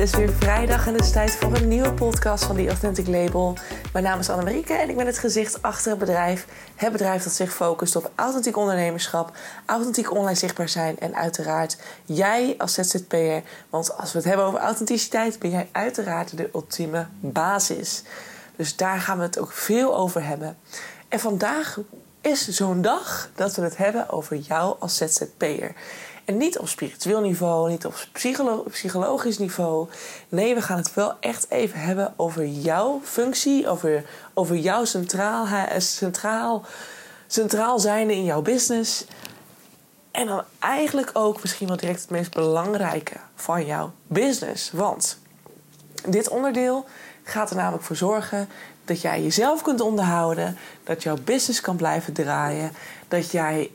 Het is weer vrijdag en het is tijd voor een nieuwe podcast van The Authentic Label. Mijn naam is Anne-Marieke en ik ben het gezicht achter het bedrijf dat zich focust op authentiek ondernemerschap, authentiek online zichtbaar zijn en uiteraard jij als ZZP'er. Want als we het hebben over authenticiteit ben jij uiteraard de ultieme basis. Dus daar gaan we het ook veel over hebben. En vandaag is zo'n dag dat we het hebben over jou als ZZP'er. En niet op spiritueel niveau, niet op psychologisch niveau. Nee, we gaan het wel echt even hebben over jouw functie, over jouw centraal zijn in jouw business. En dan eigenlijk ook misschien wel direct het meest belangrijke van jouw business. Want dit onderdeel gaat er namelijk voor zorgen dat jij jezelf kunt onderhouden, dat jouw business kan blijven draaien, dat jij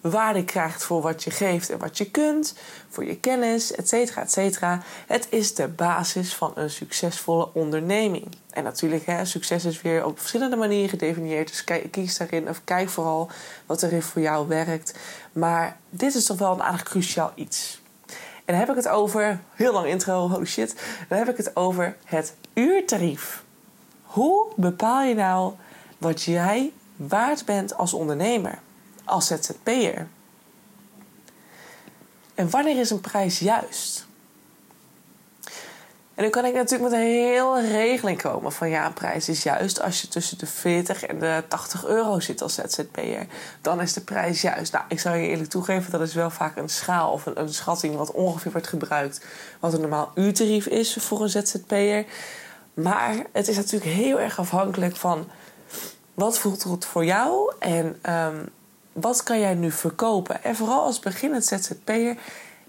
waarde krijgt voor wat je geeft en wat je kunt, voor je kennis, et cetera, et cetera. Het is de basis van een succesvolle onderneming. En natuurlijk, succes is weer op verschillende manieren gedefinieerd. Dus kies daarin of kijk vooral wat erin voor jou werkt. Maar dit is toch wel een aardig cruciaal iets. En dan heb ik het over, heel lang intro, holy shit. Dan heb ik het over het uurtarief. Hoe bepaal je nou wat jij waard bent als ondernemer? Als ZZP'er. En wanneer is een prijs juist? En nu kan ik natuurlijk met een hele regeling komen van ja, een prijs is juist als je tussen de 40 en de 80 euro zit als ZZP'er. Dan is de prijs juist. Nou, ik zou je eerlijk toegeven, dat is wel vaak een schaal of een schatting wat ongeveer wordt gebruikt. Wat een normaal uurtarief is voor een ZZP'er. Maar het is natuurlijk heel erg afhankelijk van wat voelt het voor jou en wat kan jij nu verkopen? En vooral als beginnend ZZP'er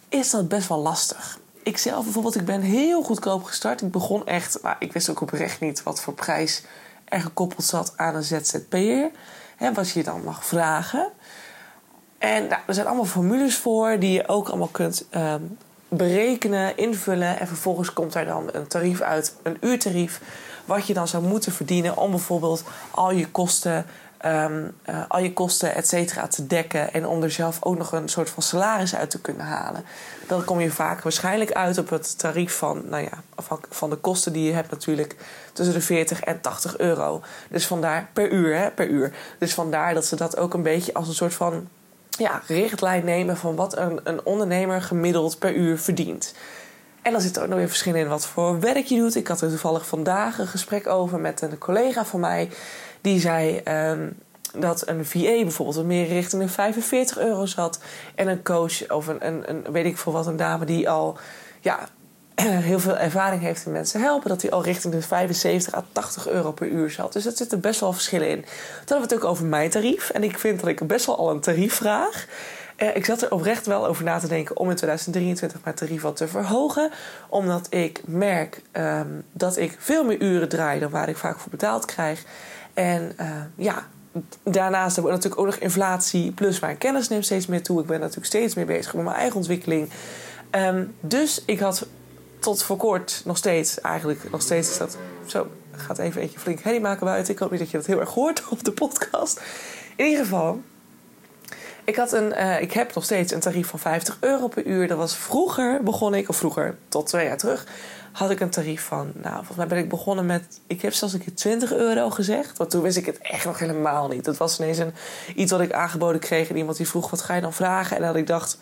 is dat best wel lastig. Ik zelf bijvoorbeeld, ik ben heel goedkoop gestart. Ik begon echt, maar ik wist ook oprecht niet wat voor prijs er gekoppeld zat aan een ZZP'er. Wat je dan mag vragen. En nou, er zijn allemaal formules voor die je ook allemaal kunt berekenen, invullen. En vervolgens komt daar dan een tarief uit, een uurtarief. Wat je dan zou moeten verdienen om bijvoorbeeld al je kosten, et cetera, te dekken en om er zelf ook nog een soort van salaris uit te kunnen halen. Dan kom je vaak waarschijnlijk uit op het tarief van, nou ja, afhankelijk van de kosten die je hebt natuurlijk, tussen de 40 en 80 euro. Dus vandaar per uur. Dus vandaar dat ze dat ook een beetje als een soort van richtlijn nemen van wat een ondernemer gemiddeld per uur verdient. En dan zit er ook nog weer verschillen in wat voor werk je doet. Ik had er toevallig vandaag een gesprek over met een collega van mij. Die zei dat een VA bijvoorbeeld meer richting de 45 euro zat. En een coach of een weet ik veel wat, een dame die al heel veel ervaring heeft in mensen helpen. Dat die al richting de 75 à 80 euro per uur zat. Dus dat zit er best wel verschillen in. Dan hebben we het ook over mijn tarief. En ik vind dat ik best wel al een tarief vraag. Ik zat er oprecht wel over na te denken om in 2023 mijn tarief wat te verhogen. Omdat ik merk dat ik veel meer uren draai dan waar ik vaak voor betaald krijg. En daarnaast hebben we natuurlijk ook nog inflatie. Plus mijn kennis neemt steeds meer toe. Ik ben natuurlijk steeds meer bezig met mijn eigen ontwikkeling. Dus ik had tot voor kort nog steeds is dat zo. Gaat even eentje flink herrie maken buiten. Ik hoop niet dat je dat heel erg hoort op de podcast. In ieder geval, ik heb nog steeds een tarief van 50 euro per uur. Dat was vroeger, tot 2 jaar terug, had ik een tarief van, volgens mij ben ik begonnen met, ik heb zelfs een keer 20 euro gezegd. Want toen wist ik het echt nog helemaal niet. Dat was ineens iets wat ik aangeboden kreeg en iemand die vroeg, wat ga je dan vragen? En dat ik dacht,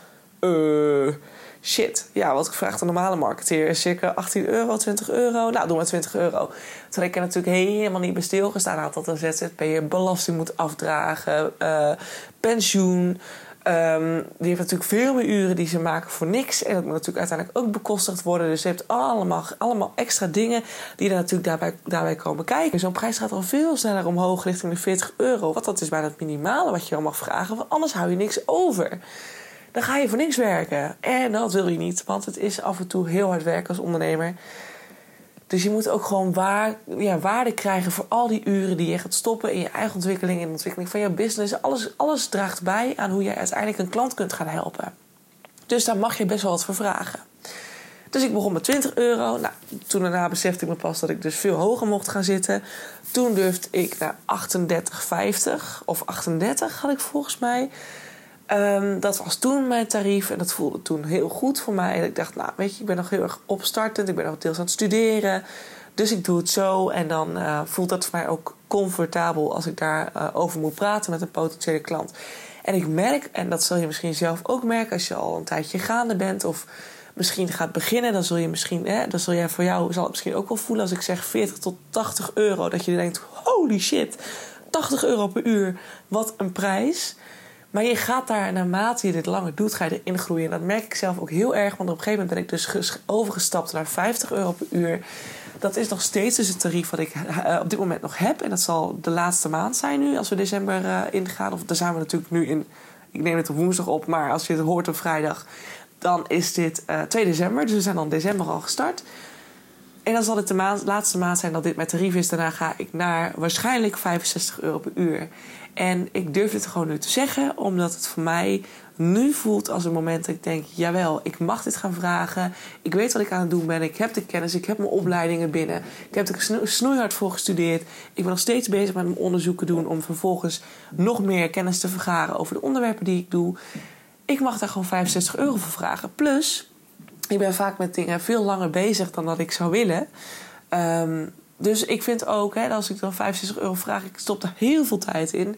shit. Ja, wat ik vraag de normale marketeer is circa 18 euro, 20 euro. Nou, doe maar 20 euro. Toen ik er natuurlijk helemaal niet bij stilgestaan had dat een ZZP'er belasting moet afdragen, pensioen. Die heeft natuurlijk veel meer uren die ze maken voor niks. En dat moet natuurlijk uiteindelijk ook bekostigd worden. Dus je hebt allemaal extra dingen die er natuurlijk daarbij komen kijken. Zo'n prijs gaat al veel sneller omhoog richting de 40 euro. Want dat is bijna het minimale wat je al mag vragen. Want anders hou je niks over. Dan ga je voor niks werken. En dat wil je niet. Want het is af en toe heel hard werken als ondernemer. Dus je moet ook gewoon waarde krijgen voor al die uren die je gaat stoppen in je eigen ontwikkeling, in de ontwikkeling van je business. Alles draagt bij aan hoe jij uiteindelijk een klant kunt gaan helpen. Dus daar mag je best wel wat voor vragen. Dus ik begon met 20 euro. Nou, toen daarna besefte ik me pas dat ik dus veel hoger mocht gaan zitten. Toen durfde ik naar 38,50 of 38 had ik volgens mij. Dat was toen mijn tarief en dat voelde toen heel goed voor mij. En ik dacht, nou weet je, ik ben nog heel erg opstartend. Ik ben nog deels aan het studeren. Dus ik doe het zo en dan voelt dat voor mij ook comfortabel als ik daarover moet praten met een potentiële klant. En ik merk, en dat zul je misschien zelf ook merken als je al een tijdje gaande bent of misschien gaat beginnen, dan zal je misschien, dan zul jij voor jou zal het misschien ook wel voelen als ik zeg 40 tot 80 euro. Dat je denkt, holy shit, 80 euro per uur, wat een prijs. Maar je gaat daar, naarmate je dit langer doet, ga je erin groeien. En dat merk ik zelf ook heel erg, want op een gegeven moment ben ik dus overgestapt naar 50 euro per uur. Dat is nog steeds dus het tarief wat ik op dit moment nog heb. En dat zal de laatste maand zijn nu, als we december ingaan. Of daar zijn we natuurlijk nu in, ik neem het op woensdag op, maar als je het hoort op vrijdag, dan is dit 2 december. Dus we zijn dan december al gestart. En dan zal het de laatste maand zijn dat dit mijn tarief is. Daarna ga ik naar waarschijnlijk 65 euro per uur. En ik durf dit gewoon nu te zeggen, omdat het voor mij nu voelt als een moment dat ik denk, jawel, ik mag dit gaan vragen. Ik weet wat ik aan het doen ben. Ik heb de kennis, ik heb mijn opleidingen binnen. Ik heb er snoeihard voor gestudeerd. Ik ben nog steeds bezig met mijn onderzoeken doen om vervolgens nog meer kennis te vergaren over de onderwerpen die ik doe. Ik mag daar gewoon 65 euro voor vragen. Plus, ik ben vaak met dingen veel langer bezig dan dat ik zou willen. Dus ik vind ook, als ik dan 65 euro vraag, ik stop daar heel veel tijd in.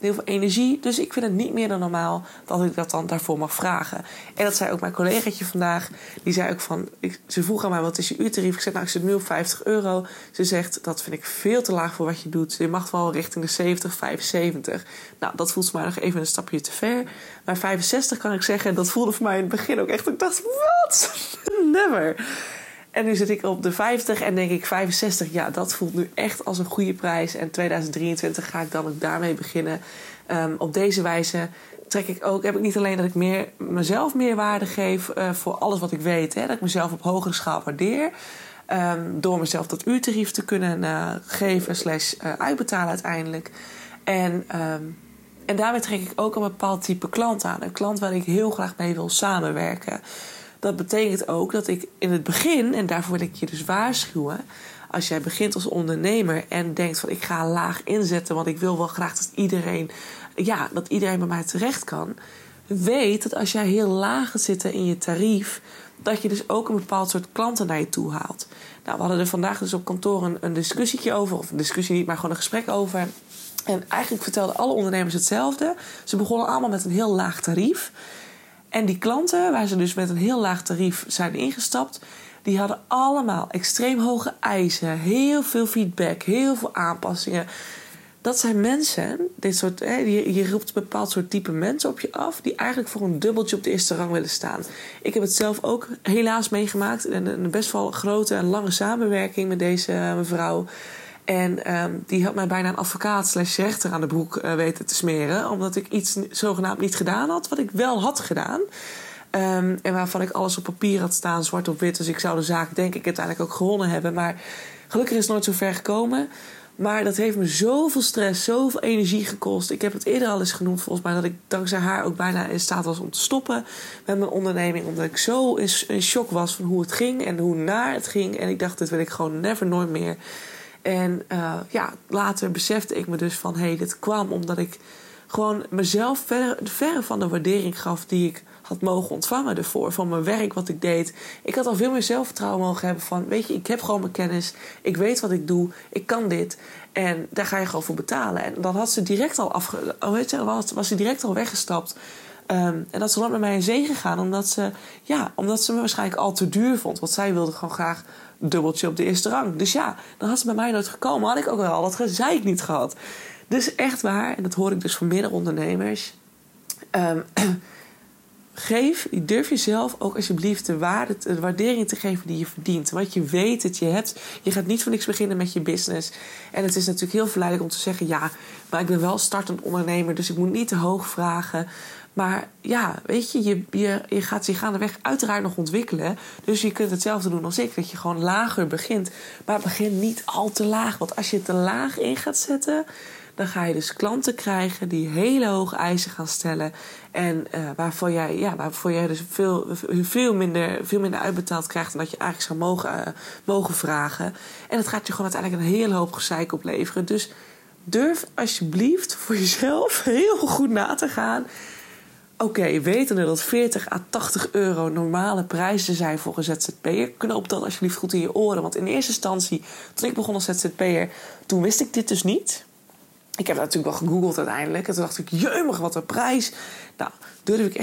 Heel veel energie. Dus ik vind het niet meer dan normaal dat ik dat dan daarvoor mag vragen. En dat zei ook mijn collegaatje vandaag. Die zei ook van, ze vroeg aan mij, wat is je uurtarief? Ik zei, nou, ik zit nu op 50 euro. Ze zegt, dat vind ik veel te laag voor wat je doet. Je mag wel richting de 70, 75. Nou, dat voelt voor mij nog even een stapje te ver. Maar 65 kan ik zeggen, dat voelde voor mij in het begin ook echt. Ik dacht, wat? Never. En nu zit ik op de 50 en denk ik 65. Ja, dat voelt nu echt als een goede prijs. En 2023 ga ik dan ook daarmee beginnen. Op deze wijze heb ik niet alleen dat ik mezelf meer waarde geef voor alles wat ik weet. Hè, dat ik mezelf op hogere schaal waardeer. Door mezelf dat uurtarief te kunnen geven / uitbetalen uiteindelijk. En daarmee trek ik ook een bepaald type klant aan. Een klant waar ik heel graag mee wil samenwerken. Dat betekent ook dat ik in het begin, en daarvoor wil ik je dus waarschuwen, als jij begint als ondernemer en denkt van ik ga laag inzetten, want ik wil wel graag dat iedereen bij mij terecht kan. Weet dat als jij heel laag gaat zitten in je tarief, dat je dus ook een bepaald soort klanten naar je toe haalt. Nou, we hadden er vandaag dus op kantoor een discussietje over, of een discussie niet, maar gewoon een gesprek over. En eigenlijk vertelden alle ondernemers hetzelfde. Ze begonnen allemaal met een heel laag tarief. En die klanten, waar ze dus met een heel laag tarief zijn ingestapt, die hadden allemaal extreem hoge eisen, heel veel feedback, heel veel aanpassingen. Dat zijn mensen, je roept een bepaald soort type mensen op je af, die eigenlijk voor een dubbeltje op de eerste rang willen staan. Ik heb het zelf ook helaas meegemaakt. Een best wel grote en lange samenwerking met deze mevrouw. En die had mij bijna een advocaat / rechter aan de broek weten te smeren. Omdat ik iets zogenaamd niet gedaan had, wat ik wel had gedaan. En waarvan ik alles op papier had staan, zwart op wit. Dus ik zou de zaak denk ik uiteindelijk ook gewonnen hebben. Maar gelukkig is het nooit zo ver gekomen. Maar dat heeft me zoveel stress, zoveel energie gekost. Ik heb het eerder al eens genoemd volgens mij, dat ik dankzij haar ook bijna in staat was om te stoppen met mijn onderneming. Omdat ik zo in shock was van hoe het ging en hoe naar het ging. En ik dacht, dit wil ik gewoon nooit meer. En later besefte ik me dus van, dit kwam omdat ik gewoon mezelf verre van de waardering gaf die ik had mogen ontvangen ervoor. Van mijn werk, wat ik deed. Ik had al veel meer zelfvertrouwen mogen hebben van, weet je, ik heb gewoon mijn kennis. Ik weet wat ik doe. Ik kan dit. En daar ga je gewoon voor betalen. En dan had ze direct al was ze direct al weggestapt. En dat ze dan met mij in zee gegaan. Omdat ze me waarschijnlijk al te duur vond. Want zij wilde gewoon graag dubbeltje op de eerste rang. Dus ja, dan had ze bij mij nooit gekomen. Had ik ook wel al dat gezeik niet gehad. Dus echt waar, en dat hoor ik dus van meerdere ondernemers. Durf jezelf ook alsjeblieft de waardering te geven die je verdient. Want je weet het, je hebt. Je gaat niet voor niks beginnen met je business. En het is natuurlijk heel verleidelijk om te zeggen, ja, maar ik ben wel startend ondernemer, dus ik moet niet te hoog vragen. Maar ja, weet je, je gaat zich gaandeweg uiteraard nog ontwikkelen. Dus je kunt hetzelfde doen als ik, dat je gewoon lager begint. Maar begin niet al te laag, want als je te laag in gaat zetten, dan ga je dus klanten krijgen die hele hoge eisen gaan stellen. En waarvoor jij dus veel minder uitbetaald krijgt dan dat je eigenlijk zou mogen vragen. En dat gaat je gewoon uiteindelijk een hele hoop gezeik opleveren. Dus durf alsjeblieft voor jezelf heel goed na te gaan. Oké, wetende dat 40 à 80 euro normale prijzen zijn voor een ZZP'er... knoop dat alsjeblieft goed in je oren. Want in eerste instantie, toen ik begon als ZZP'er, toen wist ik dit dus niet. Ik heb dat natuurlijk wel gegoogeld uiteindelijk. En toen dacht ik, jeumig, wat een prijs. Nou, durf ik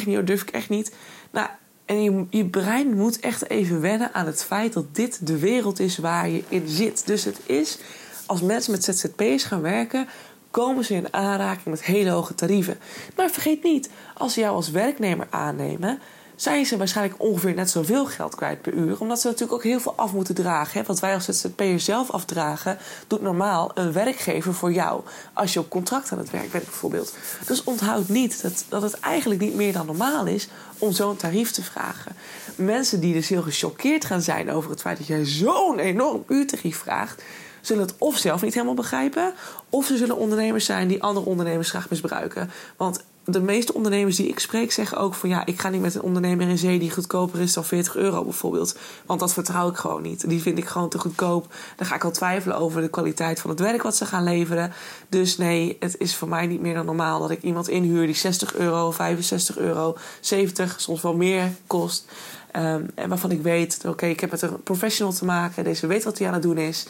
echt niet. Nou, en je brein moet echt even wennen aan het feit dat dit de wereld is waar je in zit. Dus het is, als mensen met ZZP'ers gaan werken... komen ze in aanraking met hele hoge tarieven. Maar vergeet niet, als ze jou als werknemer aannemen... zijn ze waarschijnlijk ongeveer net zoveel geld kwijt per uur... omdat ze natuurlijk ook heel veel af moeten dragen. Hè? Wat wij als ZZP'er zelf afdragen... doet normaal een werkgever voor jou... als je op contract aan het werk bent bijvoorbeeld. Dus onthoud niet dat het eigenlijk niet meer dan normaal is... om zo'n tarief te vragen. Mensen die dus heel gechoqueerd gaan zijn... over het feit dat jij zo'n enorm uurtarief vraagt... zullen het of zelf niet helemaal begrijpen... of ze zullen ondernemers zijn die andere ondernemers graag misbruiken. Want de meeste ondernemers die ik spreek zeggen ook van... ja, ik ga niet met een ondernemer in zee die goedkoper is dan 40 euro bijvoorbeeld. Want dat vertrouw ik gewoon niet. Die vind ik gewoon te goedkoop. Dan ga ik al twijfelen over de kwaliteit van het werk wat ze gaan leveren. Dus nee, het is voor mij niet meer dan normaal... dat ik iemand inhuur die 60 euro, 65 euro, 70, soms wel meer kost... en waarvan ik weet, oké, ik heb met een professional te maken... deze weet wat hij aan het doen is...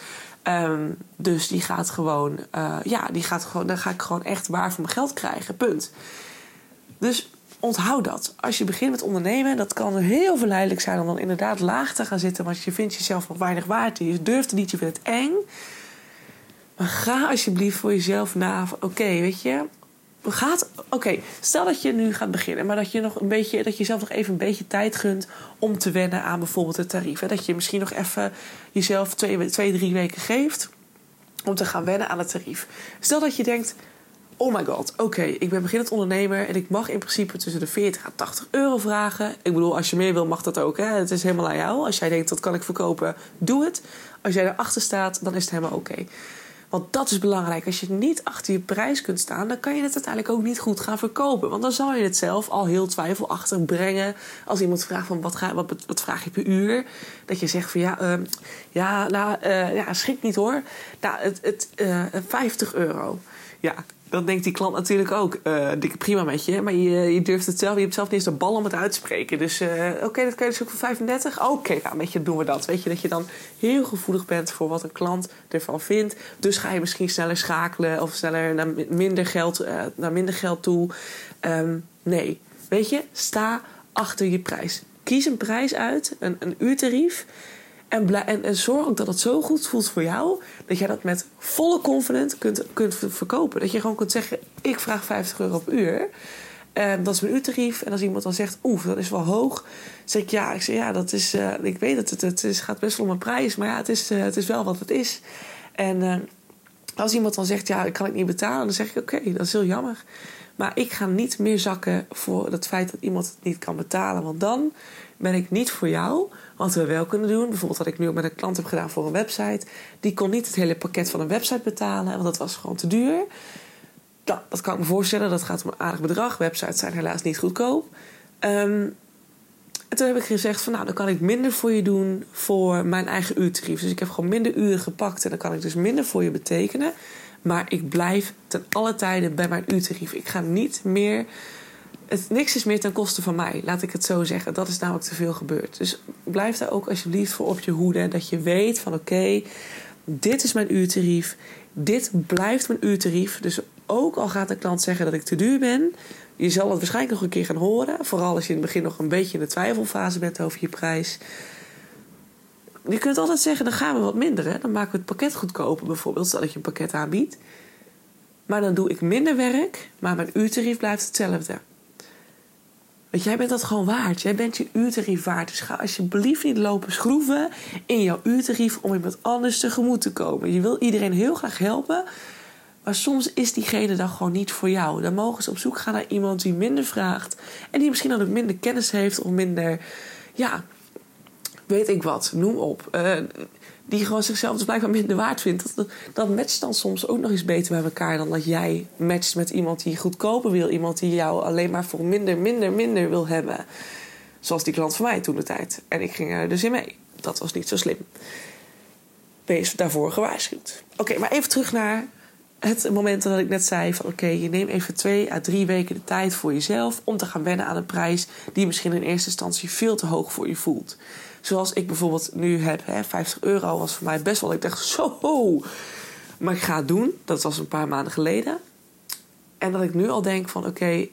Dus die gaat gewoon... dan ga ik gewoon echt waar voor mijn geld krijgen. Punt. Dus onthoud dat. Als je begint met ondernemen... dat kan heel verleidelijk zijn om dan inderdaad laag te gaan zitten... want je vindt jezelf nog weinig waard. Je durft het niet, je vindt het eng. Maar ga alsjeblieft voor jezelf na... Oké, weet je... Stel dat je nu gaat beginnen... maar dat je jezelf nog even een beetje tijd gunt... om te wennen aan bijvoorbeeld het tarief. Hè? Dat je misschien nog even jezelf 2-3 weken geeft... om te gaan wennen aan het tarief. Stel dat je denkt... oh my god, oké, ik ben beginnend ondernemer... en ik mag in principe tussen de 40 en 80 euro vragen. Ik bedoel, als je meer wil, mag dat ook. Hè? Het is helemaal aan jou. Als jij denkt, dat kan ik verkopen, doe het. Als jij erachter staat, dan is het helemaal oké. Want dat is belangrijk. Als je niet achter je prijs kunt staan... dan kan je het uiteindelijk ook niet goed gaan verkopen. Want dan zal je het zelf al heel twijfelachtig brengen. Als iemand vraagt van wat vraag je per uur? Dat je zegt van schrik niet hoor. Nou, 50 euro. Ja, dan denkt die klant natuurlijk ook... dikke prima met je. Maar je durft het zelf. Je hebt zelf niet eens de bal om het uit te spreken. Dus oké, dat kan je dus ook voor 35. Oké, nou, met je doen we dat. Weet je, dat je dan heel gevoelig bent voor wat een klant ervan vindt. Dus ga je misschien sneller schakelen. Of sneller naar minder geld toe. Nee, weet je, sta achter je prijs. Kies een prijs uit. Een uurtarief. En zorg ook dat het zo goed voelt voor jou... dat jij dat met volle confidence kunt verkopen. Dat je gewoon kunt zeggen, ik vraag 50 euro per uur. Dat is mijn uurtarief. En als iemand dan zegt, dat is wel hoog. Dan zeg ik, dat is, ik weet dat het gaat best wel om een prijs... maar ja, het is wel wat het is. En als iemand dan zegt, ik kan het niet betalen... dan zeg ik, oké, dat is heel jammer. Maar ik ga niet meer zakken voor het feit dat iemand het niet kan betalen. Want dan ben ik niet voor jou... Wat we wel kunnen doen, bijvoorbeeld wat ik nu ook met een klant heb gedaan voor een website. Die kon niet het hele pakket van een website betalen, want dat was gewoon te duur. Nou, dat kan ik me voorstellen, dat gaat om een aardig bedrag. Websites zijn helaas niet goedkoop. En toen heb ik gezegd van dan kan ik minder voor je doen voor mijn eigen uurtarief. Dus ik heb gewoon minder uren gepakt en dan kan ik dus minder voor je betekenen. Maar ik blijf ten alle tijde bij mijn uurtarief. Ik ga niet meer... Niks is meer ten koste van mij, laat ik het zo zeggen. Dat is namelijk te veel gebeurd. Dus blijf daar ook alsjeblieft voor op je hoede. Dat je weet van oké, dit is mijn uurtarief. Dit blijft mijn uurtarief. Dus ook al gaat de klant zeggen dat ik te duur ben... je zal het waarschijnlijk nog een keer gaan horen. Vooral als je in het begin nog een beetje in de twijfelfase bent over je prijs. Je kunt altijd zeggen, dan gaan we wat minderen. Dan maken we het pakket goedkoper bijvoorbeeld, zodat je een pakket aanbiedt. Maar dan doe ik minder werk, maar mijn uurtarief blijft hetzelfde. Want jij bent dat gewoon waard. Jij bent je uurtarief waard. Dus ga alsjeblieft niet lopen schroeven in jouw uurtarief... om iemand anders tegemoet te komen. Je wil iedereen heel graag helpen... maar soms is diegene dan gewoon niet voor jou. Dan mogen ze op zoek gaan naar iemand die minder vraagt... en die misschien dan ook minder kennis heeft of minder... weet ik wat, noem op... die gewoon zichzelf dus blijkbaar minder waard vindt. Dat matcht dan soms ook nog eens beter bij elkaar... dan dat jij matcht met iemand die goedkoper wil. Iemand die jou alleen maar voor minder wil hebben. Zoals die klant van mij toen de tijd. En ik ging er dus in mee. Dat was niet zo slim. Wees daarvoor gewaarschuwd. Oké, maar even terug naar het moment dat ik net zei van oké, je neemt even 2 à 3 weken de tijd voor jezelf om te gaan wennen aan een prijs die misschien in eerste instantie veel te hoog voor je voelt. Zoals ik bijvoorbeeld nu heb, €50 was voor mij best wel, ik dacht zo, maar ik ga het doen. Dat was een paar maanden geleden. En dat ik nu al denk van oké,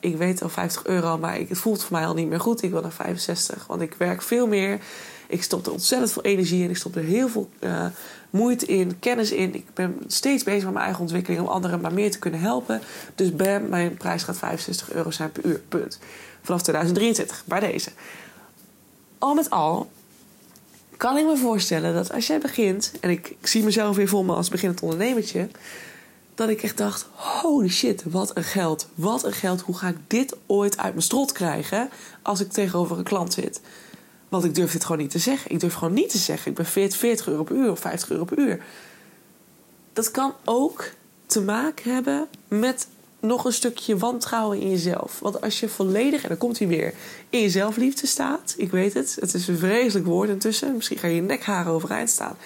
ik weet al €50, maar het voelt voor mij al niet meer goed. Ik wil naar 65, want ik werk veel meer. Ik stop er ontzettend veel energie in. Ik stop er heel veel moeite in, kennis in. Ik ben steeds bezig met mijn eigen ontwikkeling om anderen maar meer te kunnen helpen. Dus bam, mijn prijs gaat €65 zijn per uur, punt. Vanaf 2023, bij deze. Al met al kan ik me voorstellen dat als jij begint... en ik zie mezelf weer voor me als beginnend ondernemertje... dat ik echt dacht, holy shit, wat een geld. Hoe ga ik dit ooit uit mijn strot krijgen als ik tegenover een klant zit? Want ik durf dit gewoon niet te zeggen. Ik ben €40 per uur of €50 per uur. Dat kan ook te maken hebben met nog een stukje wantrouwen in jezelf. Want als je volledig, en dan komt hij weer, in je zelfliefde staat. Ik weet het, het is een vreselijk woord intussen. Misschien ga je nekharen overeind staan.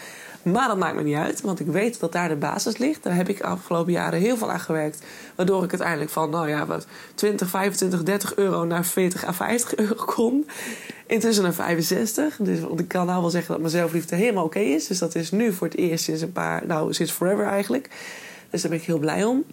Maar dat maakt me niet uit, want ik weet dat daar de basis ligt. Daar heb ik de afgelopen jaren heel veel aan gewerkt. Waardoor ik uiteindelijk van €20, €25, €30 naar €40 à €50 kom. Intussen naar 65. Dus, want ik kan nou wel zeggen dat mijn zelfliefde helemaal oké is. Dus dat is nu voor het eerst sinds forever eigenlijk. Dus daar ben ik heel blij om.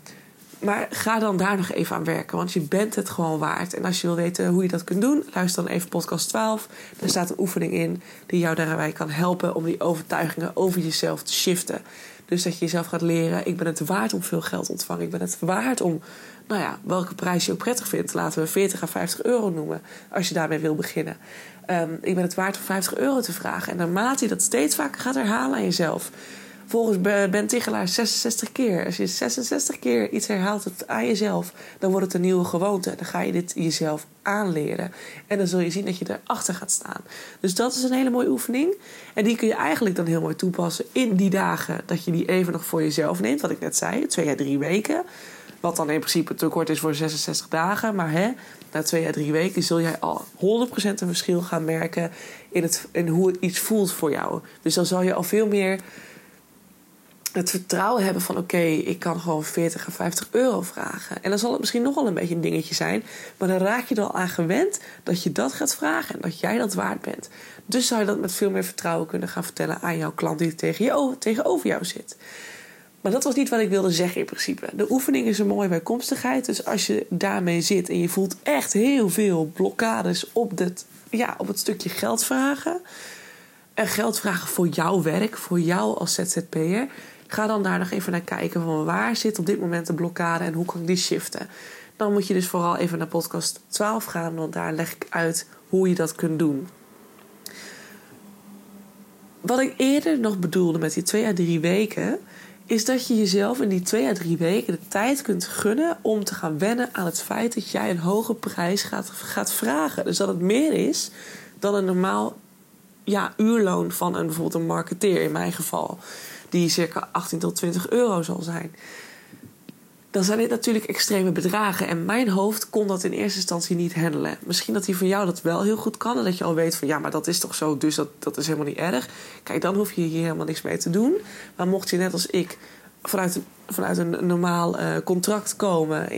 Maar ga dan daar nog even aan werken, want je bent het gewoon waard. En als je wil weten hoe je dat kunt doen, luister dan even podcast 12. Daar staat een oefening in die jou daarbij kan helpen om die overtuigingen over jezelf te shiften. Dus dat je jezelf gaat leren, ik ben het waard om veel geld te ontvangen. Ik ben het waard om, welke prijs je ook prettig vindt. Laten we €40 à €50 noemen, als je daarmee wil beginnen. Ik ben het waard om €50 te vragen. En naarmate je dat steeds vaker gaat herhalen aan jezelf... Volgens Ben Tiggelaar 66 keer. Als je 66 keer iets herhaalt aan jezelf... dan wordt het een nieuwe gewoonte. Dan ga je dit jezelf aanleren. En dan zul je zien dat je erachter gaat staan. Dus dat is een hele mooie oefening. En die kun je eigenlijk dan heel mooi toepassen... in die dagen dat je die even nog voor jezelf neemt. Wat ik net zei, 2 à 3 weken. Wat dan in principe te kort is voor 66 dagen. Maar na 2 à 3 weken zul jij al 100% een verschil gaan merken... in hoe het iets voelt voor jou. Dus dan zal je al veel meer... het vertrouwen hebben van oké, ik kan gewoon €40 à €50 vragen. En dan zal het misschien nogal een beetje een dingetje zijn. Maar dan raak je er al aan gewend dat je dat gaat vragen. En dat jij dat waard bent. Dus zou je dat met veel meer vertrouwen kunnen gaan vertellen aan jouw klant die tegenover jou zit. Maar dat was niet wat ik wilde zeggen in principe. De oefening is een mooie bijkomstigheid. Dus als je daarmee zit en je voelt echt heel veel blokkades op het stukje geld vragen. En geld vragen voor jouw werk, voor jou als ZZP'er. Ga dan daar nog even naar kijken van waar zit op dit moment de blokkade en hoe kan ik die shiften. Dan moet je dus vooral even naar podcast 12 gaan, want daar leg ik uit hoe je dat kunt doen. Wat ik eerder nog bedoelde met die 2 à 3 weken, is dat je jezelf in die 2 à 3 weken de tijd kunt gunnen om te gaan wennen aan het feit dat jij een hoge prijs gaat vragen. Dus dat het meer is dan een normaal uurloon van bijvoorbeeld een marketeer in mijn geval... die circa €18 tot €20 zal zijn. Dan zijn dit natuurlijk extreme bedragen. En mijn hoofd kon dat in eerste instantie niet handelen. Misschien dat die van jou dat wel heel goed kan. En dat je al weet van maar dat is toch zo. Dus dat is helemaal niet erg. Kijk, dan hoef je hier helemaal niks mee te doen. Maar mocht je net als ik vanuit een normaal contract komen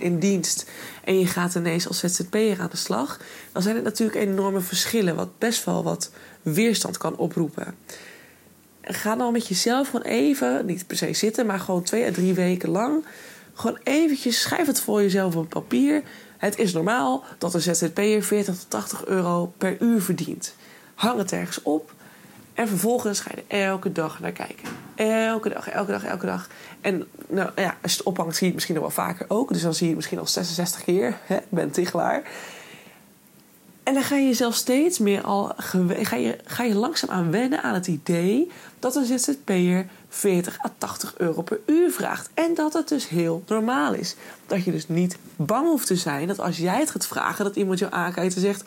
in dienst... en je gaat ineens als ZZP'er aan de slag... dan zijn het natuurlijk enorme verschillen... wat best wel wat weerstand kan oproepen. En ga dan met jezelf gewoon even, niet per se zitten... maar gewoon 2 à 3 weken lang... gewoon eventjes, schrijf het voor jezelf op papier. Het is normaal dat een ZZP'er €40 tot €80 per uur verdient. Hang het ergens op... en vervolgens ga je er elke dag naar kijken. Elke dag. En als je het ophangt zie je het misschien nog wel vaker ook. Dus dan zie je het misschien al 66 keer. Ben Tiggelaar. En dan ga je jezelf steeds meer ga je langzaam aan wennen aan het idee... dat een ZZP'er €40 à €80 per uur vraagt. En dat het dus heel normaal is. Dat je dus niet bang hoeft te zijn dat als jij het gaat vragen... dat iemand jou aankijkt en zegt...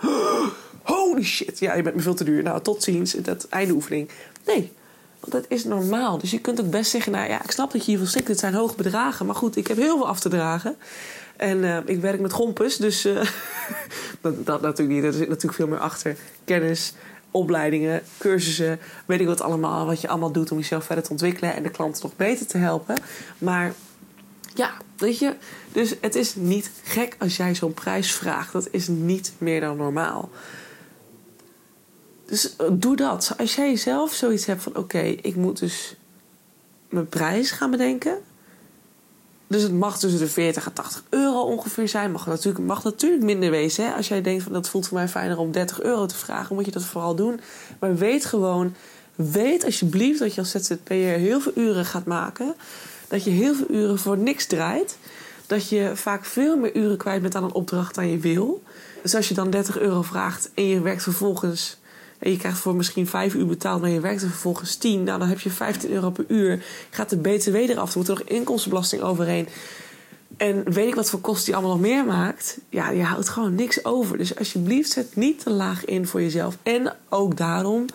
holy shit, je bent me veel te duur. Tot ziens, dat einde oefening. Nee, want dat is normaal. Dus je kunt ook best zeggen, ik snap dat je hiervoor strikt. Het zijn hoge bedragen, maar goed, ik heb heel veel af te dragen. En ik werk met gompes, dus dat natuurlijk niet. Er zit natuurlijk veel meer achter. Kennis, opleidingen, cursussen, weet ik wat allemaal, wat je allemaal doet om jezelf verder te ontwikkelen en de klanten nog beter te helpen. Maar ja, weet je, dus het is niet gek als jij zo'n prijs vraagt. Dat is niet meer dan normaal. Dus doe dat. Als jij zelf zoiets hebt van oké, ik moet dus mijn prijs gaan bedenken. Dus het mag tussen de 40 en 80 euro ongeveer zijn. Mag natuurlijk minder wezen. Hè? Als jij denkt van dat voelt voor mij fijner om 30 euro te vragen, moet je dat vooral doen. Maar weet alsjeblieft dat je als ZZP'er heel veel uren gaat maken. Dat je heel veel uren voor niks draait. Dat je vaak veel meer uren kwijt bent aan een opdracht dan je wil. Dus als je dan 30 euro vraagt en je werkt vervolgens, en je krijgt voor misschien 5 uur betaald, maar je werkt er vervolgens 10. Nou, dan heb je 15 euro per uur. Gaat de BTW eraf, er moet er nog inkomstenbelasting overheen. En weet ik wat voor kosten die allemaal nog meer maakt. Ja, je houdt gewoon niks over. Dus alsjeblieft, zet niet te laag in voor jezelf. En ook daarom,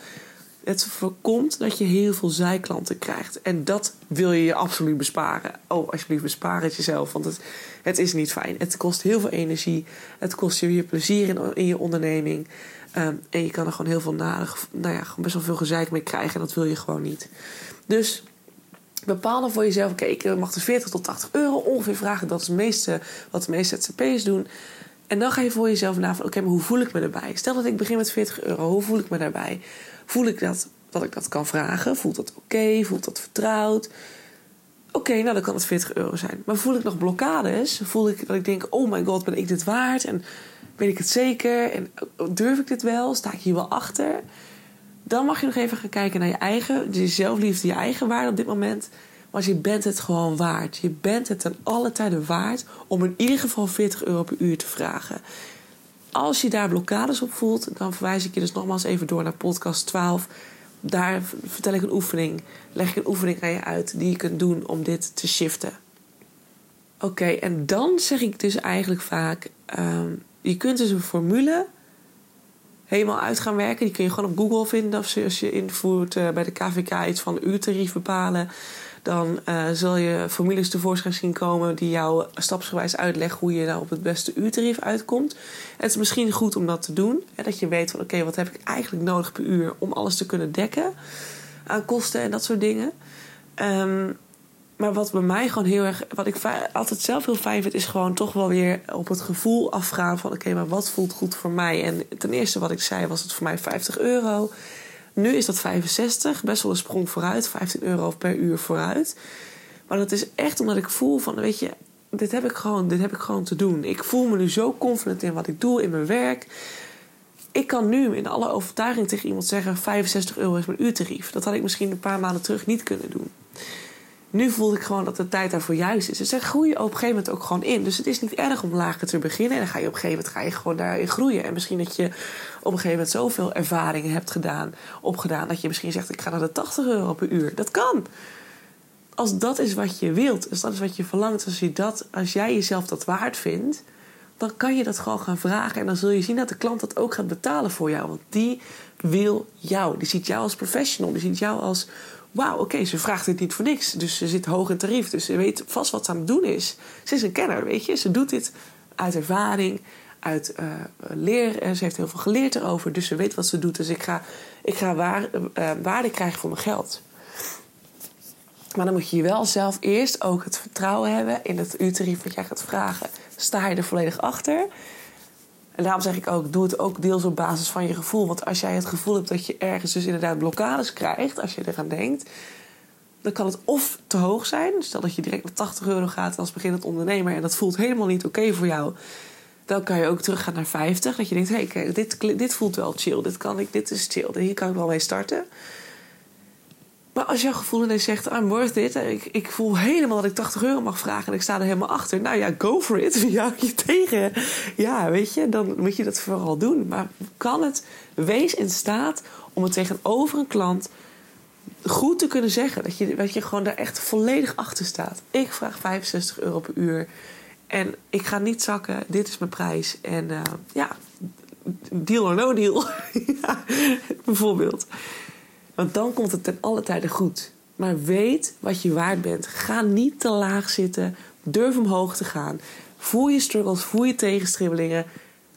het voorkomt dat je heel veel zijklanten krijgt. En dat wil je absoluut besparen. Oh, alsjeblieft, bespaar het jezelf. Want het is niet fijn. Het kost heel veel energie. Het kost je plezier in je onderneming. En je kan er gewoon heel veel gewoon best wel veel gezeik mee krijgen. En dat wil je gewoon niet. Dus bepaal dan voor jezelf. Ik mag de 40 tot 80 euro ongeveer vragen. Dat is wat de meeste ZZP'ers doen. En dan ga je voor jezelf na van maar hoe voel ik me daarbij? Stel dat ik begin met 40 euro. Hoe voel ik me daarbij? Voel ik dat ik dat kan vragen? Voelt dat oké? Voelt dat vertrouwd? Nou dan kan het 40 euro zijn. Maar voel ik nog blokkades? Voel ik dat ik denk, oh my god, ben ik dit waard? En weet ik het zeker? En durf ik dit wel? Sta ik hier wel achter? Dan mag je nog even gaan kijken naar je eigen, je zelfliefde, je eigen waarde op dit moment. Want je bent het gewoon waard. Je bent het ten alle tijden waard om in ieder geval 40 euro per uur te vragen. Als je daar blokkades op voelt, dan verwijs ik je dus nogmaals even door naar podcast 12. Daar vertel ik een oefening, leg ik een oefening aan je uit die je kunt doen om dit te shiften. Oké, en dan zeg ik dus eigenlijk vaak, je kunt dus een formule helemaal uit gaan werken. Die kun je gewoon op Google vinden. Of als je invoert bij de KVK iets van uurtarief bepalen, dan zul je formules tevoorschijn zien komen die jou stapsgewijs uitleggen hoe je nou op het beste uurtarief uitkomt. En het is misschien goed om dat te doen. Hè, dat je weet van wat heb ik eigenlijk nodig per uur om alles te kunnen dekken aan kosten en dat soort dingen. Maar wat bij mij gewoon heel erg, wat ik altijd zelf heel fijn vind, is gewoon toch wel weer op het gevoel afgaan van maar wat voelt goed voor mij? En ten eerste wat ik zei, was het voor mij 50 euro. Nu is dat 65, best wel een sprong vooruit, 15 euro per uur vooruit. Maar dat is echt omdat ik voel van, dit heb ik gewoon te doen. Ik voel me nu zo confident in wat ik doe, in mijn werk. Ik kan nu in alle overtuiging tegen iemand zeggen, 65 euro is mijn uurtarief. Dat had ik misschien een paar maanden terug niet kunnen doen. Nu voel ik gewoon dat de tijd daarvoor juist is. Dus daar groei je op een gegeven moment ook gewoon in. Dus het is niet erg om lager te beginnen. En dan ga je gewoon daarin groeien. En misschien dat je op een gegeven moment zoveel ervaringen hebt opgedaan, dat je misschien zegt, ik ga naar de 80 euro per uur. Dat kan. Als dat is wat je wilt, als dat is wat je verlangt, als jij jezelf dat waard vindt, dan kan je dat gewoon gaan vragen. En dan zul je zien dat de klant dat ook gaat betalen voor jou. Want die wil jou. Die ziet jou als professional. Die ziet jou als, wauw, ze vraagt dit niet voor niks. Dus ze zit hoog in tarief. Dus ze weet vast wat ze aan het doen is. Ze is een kenner, weet je. Ze doet dit uit ervaring, uit leer. Ze heeft heel veel geleerd erover. Dus ze weet wat ze doet. Dus ik ga waarde krijgen voor mijn geld. Maar dan moet je wel zelf eerst ook het vertrouwen hebben in het uurtarief wat jij gaat vragen. Sta je er volledig achter? En daarom zeg ik ook, doe het ook deels op basis van je gevoel. Want als jij het gevoel hebt dat je ergens dus inderdaad blokkades krijgt, als je eraan denkt, dan kan het of te hoog zijn. Stel dat je direct naar 80 euro gaat als beginnend ondernemer en dat voelt helemaal niet oké voor jou. Dan kan je ook teruggaan naar 50. Dat je denkt, kijk, dit voelt wel chill. Dit is chill. Hier kan ik wel mee starten. Maar als jouw gevoel ineens zegt, I'm worth it. Ik voel helemaal dat ik 80 euro mag vragen en ik sta er helemaal achter. Nou ja, go for it. Wie houdt je tegen? Ja, weet je, dan moet je dat vooral doen. Maar wees in staat om het tegenover een klant goed te kunnen zeggen. Dat je gewoon daar echt volledig achter staat. Ik vraag 65 euro per uur en ik ga niet zakken. Dit is mijn prijs. En deal or no deal. Ja, bijvoorbeeld. Want dan komt het ten alle tijden goed. Maar weet wat je waard bent. Ga niet te laag zitten. Durf omhoog te gaan. Voel je struggles, voel je tegenstribbelingen.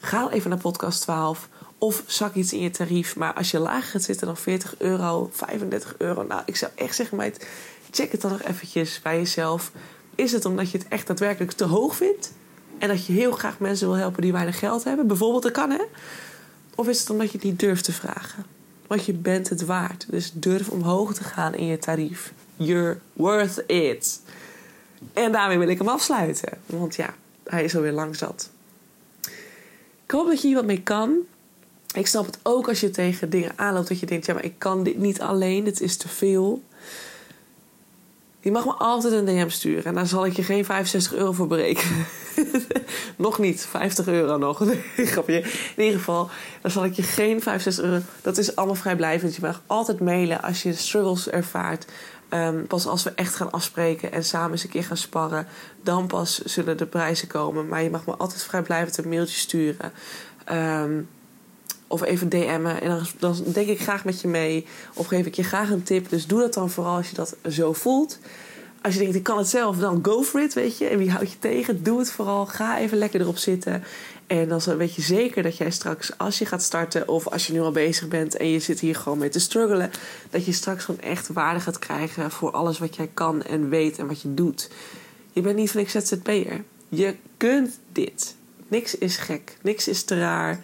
Ga even naar podcast 12. Of zak iets in je tarief. Maar als je lager gaat zitten dan €40, €35. Nou, ik zou echt zeggen, meid, check het dan nog eventjes bij jezelf. Is het omdat je het echt daadwerkelijk te hoog vindt? En dat je heel graag mensen wil helpen die weinig geld hebben? Bijvoorbeeld, dat kan, hè? Of is het omdat je het niet durft te vragen? Want je bent het waard. Dus durf omhoog te gaan in je tarief. You're worth it. En daarmee wil ik hem afsluiten. Want ja, hij is alweer lang zat. Ik hoop dat je hier wat mee kan. Ik snap het ook als je tegen dingen aanloopt dat je denkt, ja, maar ik kan dit niet alleen, dit is te veel. Je mag me altijd een DM sturen en daar zal ik je geen €65 voor berekenen. Nog niet, €50 nog. Grapje. In ieder geval, daar zal ik je geen €65. Dat is allemaal vrijblijvend. Je mag altijd mailen als je struggles ervaart. Pas als we echt gaan afspreken en samen eens een keer gaan sparren, dan pas zullen de prijzen komen. Maar je mag me altijd vrijblijvend een mailtje sturen. Of even DM'en. En dan denk ik graag met je mee. Of geef ik je graag een tip. Dus doe dat dan vooral als je dat zo voelt. Als je denkt, ik kan het zelf, dan go for it, weet je. En wie houdt je tegen? Doe het vooral. Ga even lekker erop zitten. En dan weet je zeker dat jij straks, als je gaat starten... of als je nu al bezig bent en je zit hier gewoon mee te struggelen... dat je straks gewoon echt waarde gaat krijgen... voor alles wat jij kan en weet en wat je doet. Je bent niet van niks ZZP'er. Je kunt dit. Niks is gek. Niks is te raar.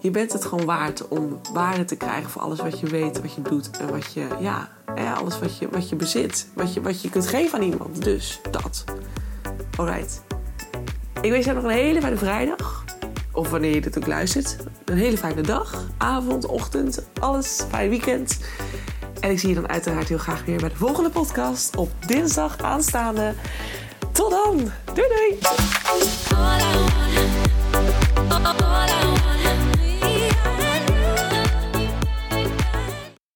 Je bent het gewoon waard om waarde te krijgen voor alles wat je weet, wat je doet en wat je, ja, alles wat je bezit. Wat je kunt geven aan iemand. Dus dat. Alright. Ik wens jou nog een hele fijne vrijdag. Of wanneer je dit ook luistert. Een hele fijne dag, avond, ochtend, alles. Fijn weekend. En ik zie je dan uiteraard heel graag weer bij de volgende podcast op dinsdag aanstaande. Tot dan. Doei doei.